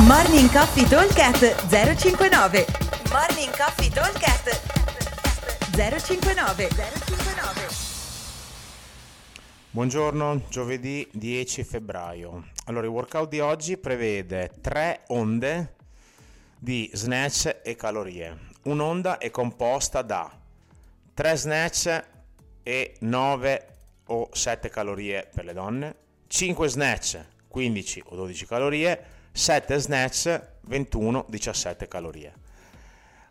Morning Coffee Talkcast 059. Morning Coffee Talkcast 059. Buongiorno, giovedì 10 febbraio. Allora, il workout di oggi prevede 3 onde di snatch e calorie. Un'onda è composta da 3 snatch e 9 o 7 calorie per le donne, 5 snatch 15 o 12 calorie, 7 snatch 21-17 calorie.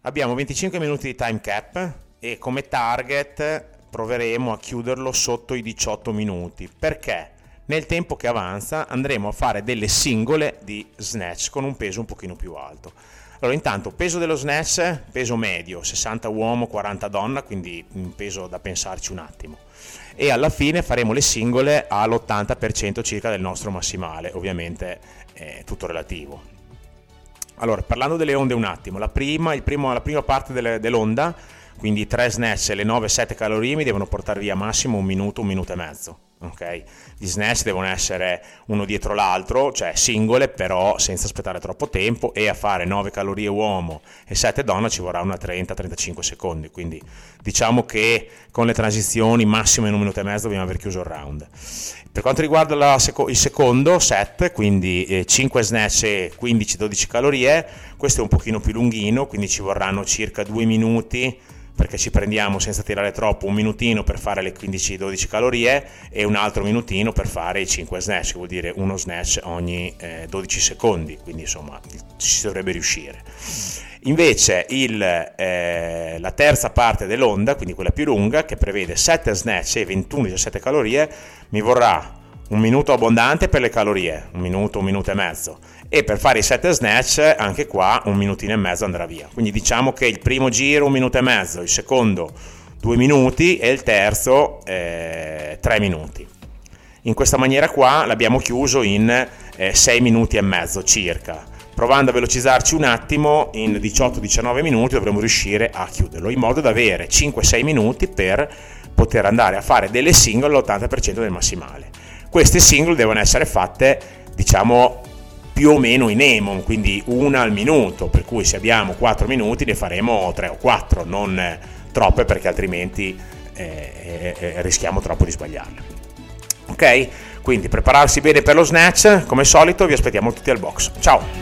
Abbiamo 25 minuti di time cap e come target proveremo a chiuderlo sotto i 18 minuti, perché nel tempo che avanza andremo a fare delle singole di snatch con un peso un pochino più alto. Allora, intanto peso dello snatch, peso medio, 60 uomo, 40 donna, quindi un peso da pensarci un attimo. E alla fine faremo le singole all'80% circa del nostro massimale, ovviamente tutto relativo. Allora, parlando delle onde un attimo, la prima parte dell'onda, quindi 3 snatch e le 9-7 calorie mi devono portare via massimo un minuto e mezzo. Okay. Gli snatch devono essere uno dietro l'altro, cioè singole, però senza aspettare troppo tempo, e a fare 9 calorie uomo e 7 donna ci vorrà una 30-35 secondi, quindi diciamo che con le transizioni massimo in un minuto e mezzo dobbiamo aver chiuso il round. Per quanto riguarda il secondo set, quindi 5 snatch e 15-12 calorie, questo è un pochino più lunghino, quindi ci vorranno circa 2 minuti, perché ci prendiamo, senza tirare troppo, un minutino per fare le 15-12 calorie e un altro minutino per fare i 5 snatch, che vuol dire uno snatch ogni 12 secondi, quindi insomma ci dovrebbe riuscire. Invece la terza parte dell'onda, quindi quella più lunga, che prevede 7 snatch e 21-17 calorie, mi vorrà un minuto abbondante per le calorie, un minuto e mezzo, e per fare i 7 snatch anche qua un minutino e mezzo andrà via. Quindi diciamo che il primo giro un minuto e mezzo, il secondo 2 minuti e il terzo 3 minuti. In questa maniera qua l'abbiamo chiuso in 6 minuti e mezzo circa. Provando a velocizzarci un attimo, in 18-19 minuti dovremo riuscire a chiuderlo, in modo da avere 5-6 minuti per poter andare a fare delle singole all'80% del massimale. Queste singole devono essere fatte, diciamo, più o meno in EMOM, quindi una al minuto, per cui se abbiamo 4 minuti ne faremo 3 o 4, non troppe, perché altrimenti rischiamo troppo di sbagliarle. Ok? Quindi prepararsi bene per lo snatch, come al solito vi aspettiamo tutti al box. Ciao!